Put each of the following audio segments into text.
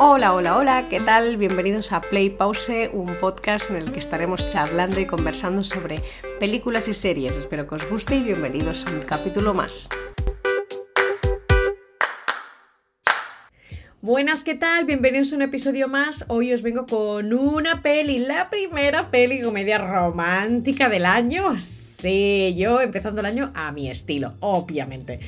Hola, hola, hola, ¿qué tal? Bienvenidos a Play Pause, un podcast en el que estaremos charlando y conversando sobre películas y series. Espero que os guste y bienvenidos a un capítulo más. Buenas, ¿qué tal? Bienvenidos a un episodio más. Hoy os vengo con una peli, la primera peli comedia romántica del año. Sí, yo empezando el año a mi estilo, obviamente.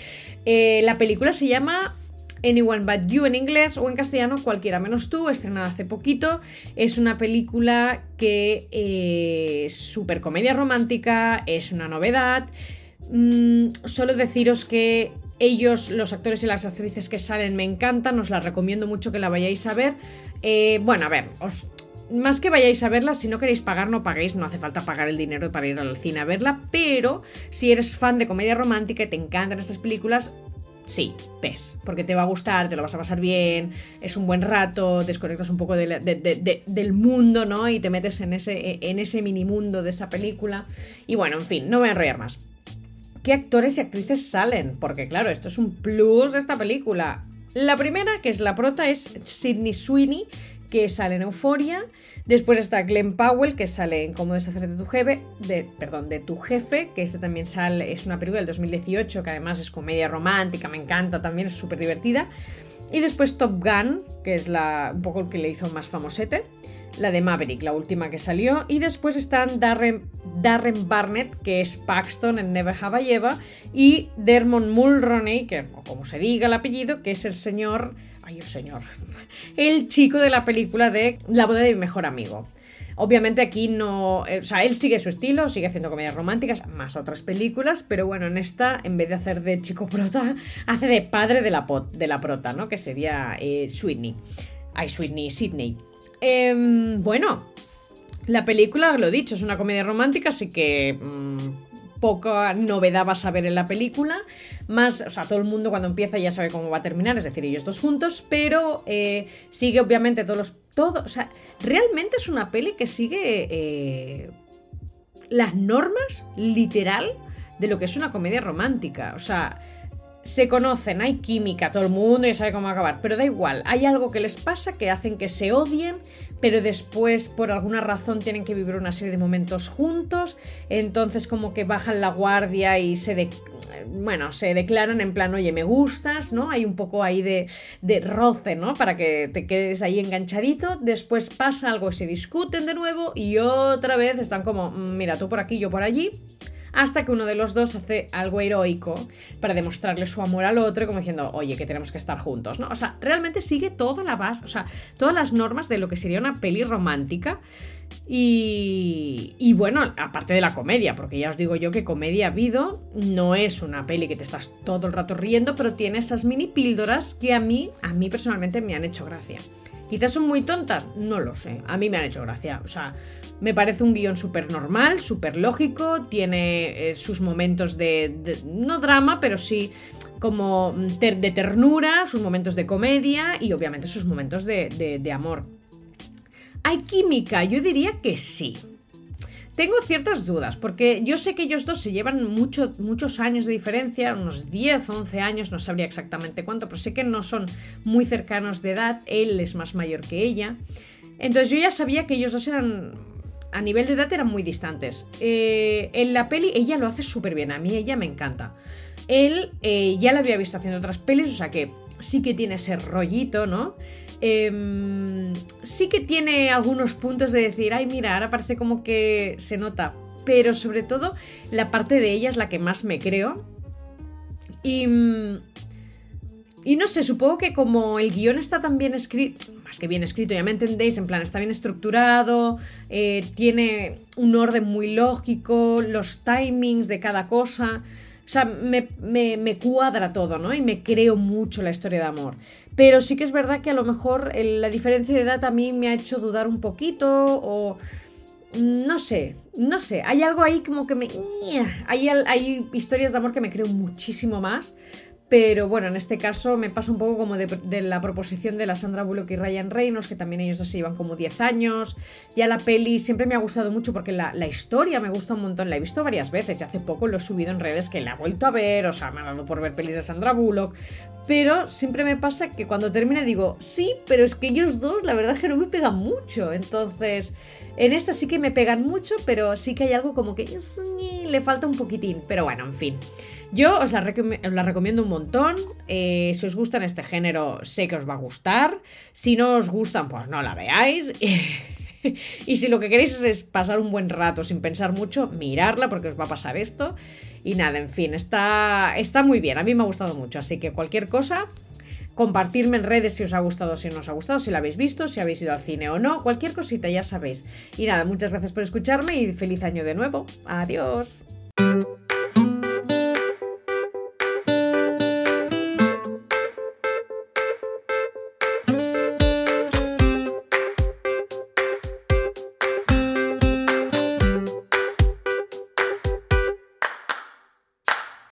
La película se llama Anyone but you en inglés o en castellano Cualquiera menos tú, estrenada hace poquito. Es una película que es súper comedia romántica, es una novedad. Solo deciros que ellos, los actores y las actrices que salen, me encantan, os la recomiendo mucho que la vayáis a ver. Bueno, a ver, más que vayáis a verla, si no queréis pagar, no paguéis, no hace falta pagar el dinero para ir al cine a verla, pero si eres fan de comedia romántica y te encantan estas películas, sí, ves, porque te va a gustar, te lo vas a pasar bien, es un buen rato, desconectas un poco del mundo, ¿no? Y te metes en ese minimundo de esta película. Y bueno, en fin, no me voy a enrollar más. ¿Qué actores y actrices salen? Porque claro, esto es un plus de esta película. La primera, que es la prota, es Sydney Sweeney, que sale en Euforia. Después está Glenn Powell, que sale en Cómo deshacer de tu jefe, de tu jefe, que este también sale, es una película del 2018, que además es comedia romántica, me encanta, también es súper divertida. Y después Top Gun, que es un poco el que le hizo más famosete, la de Maverick, la última que salió. Y después están Darren Barnett, que es Paxton en Never Have I Ever, y Dermot Mulroney, que, o como se diga el apellido, que es el chico de la película de La boda de mi mejor amigo. Obviamente aquí no, o sea, él sigue su estilo, sigue haciendo comedias románticas, más otras películas, pero bueno, en esta, en vez de hacer de chico prota, hace de padre de la prota, ¿no? Que sería Sydney. Bueno, la película, lo dicho, es una comedia romántica, así que poca novedad vas a ver en la película. Más, o sea, todo el mundo cuando empieza ya sabe cómo va a terminar, es decir, ellos dos juntos, pero sigue obviamente o sea, realmente es una peli que sigue las normas, literal, de lo que es una comedia romántica. O sea, se conocen, hay química, todo el mundo ya sabe cómo va a acabar, pero da igual, hay algo que les pasa que hacen que se odien, pero después por alguna razón tienen que vivir una serie de momentos juntos, entonces como que bajan la guardia y se declaran en plan, oye, me gustas, ¿no? Hay un poco ahí de roce, ¿no? Para que te quedes ahí enganchadito, después pasa algo, se discuten de nuevo y otra vez están como, mira, tú por aquí, yo por allí, hasta que uno de los dos hace algo heroico para demostrarle su amor al otro, como diciendo, oye, que tenemos que estar juntos, ¿no? O sea, realmente sigue toda la base, o sea, todas las normas de lo que sería una peli romántica. Y bueno, aparte de la comedia, porque ya os digo yo que comedia ha habido, no es una peli que te estás todo el rato riendo, pero tiene esas mini píldoras que a mí personalmente me han hecho gracia. ¿Quizás son muy tontas? No lo sé. A mí me han hecho gracia. O sea, me parece un guión súper normal, súper lógico. Tiene sus momentos de no drama, pero sí como de ternura, sus momentos de comedia y obviamente sus momentos de amor. ¿Hay química? Yo diría que sí. Tengo ciertas dudas, porque yo sé que ellos dos se llevan muchos años de diferencia, unos 10, 11 años, no sabría exactamente cuánto, pero sé que no son muy cercanos de edad, él es más mayor que ella. Entonces yo ya sabía que ellos dos a nivel de edad eran muy distantes. En la peli ella lo hace súper bien, a mí ella me encanta. Él ya la había visto haciendo otras pelis, o sea que sí que tiene ese rollito, ¿no? Sí que tiene algunos puntos de decir, ay mira, ahora parece como que se nota, pero sobre todo la parte de ella es la que más me creo y no sé, supongo que como el guión está tan bien escrito, más que bien escrito, ya me entendéis, en plan, está bien estructurado, tiene un orden muy lógico, los timings de cada cosa. O sea, me cuadra todo, ¿no? Y me creo mucho la historia de amor. Pero sí que es verdad que a lo mejor la diferencia de edad a mí me ha hecho dudar un poquito o... No sé. Hay algo ahí como que me... Hay historias de amor que me creo muchísimo más. Pero bueno, en este caso me pasa un poco como de la proposición de la Sandra Bullock y Ryan Reynolds, que también ellos dos se llevan como 10 años. Ya la peli siempre me ha gustado mucho porque la historia me gusta un montón, la he visto varias veces y hace poco lo he subido en redes que la he vuelto a ver, o sea, me ha dado por ver pelis de Sandra Bullock. Pero siempre me pasa que cuando termina digo, sí, pero es que ellos dos la verdad es que no me pegan mucho. Entonces, en esta sí que me pegan mucho, pero sí que hay algo como que le falta un poquitín. Pero bueno, en fin. Yo os la recomiendo un montón. Si os gustan este género, sé que os va a gustar. Si no os gustan, pues no la veáis. Y si lo que queréis es pasar un buen rato sin pensar mucho, mirarla porque os va a pasar esto. Y nada, en fin, está muy bien. A mí me ha gustado mucho. Así que cualquier cosa, compartirme en redes si os ha gustado, si no os ha gustado, si la habéis visto, si habéis ido al cine o no. Cualquier cosita ya sabéis. Y nada, muchas gracias por escucharme y feliz año de nuevo. Adiós.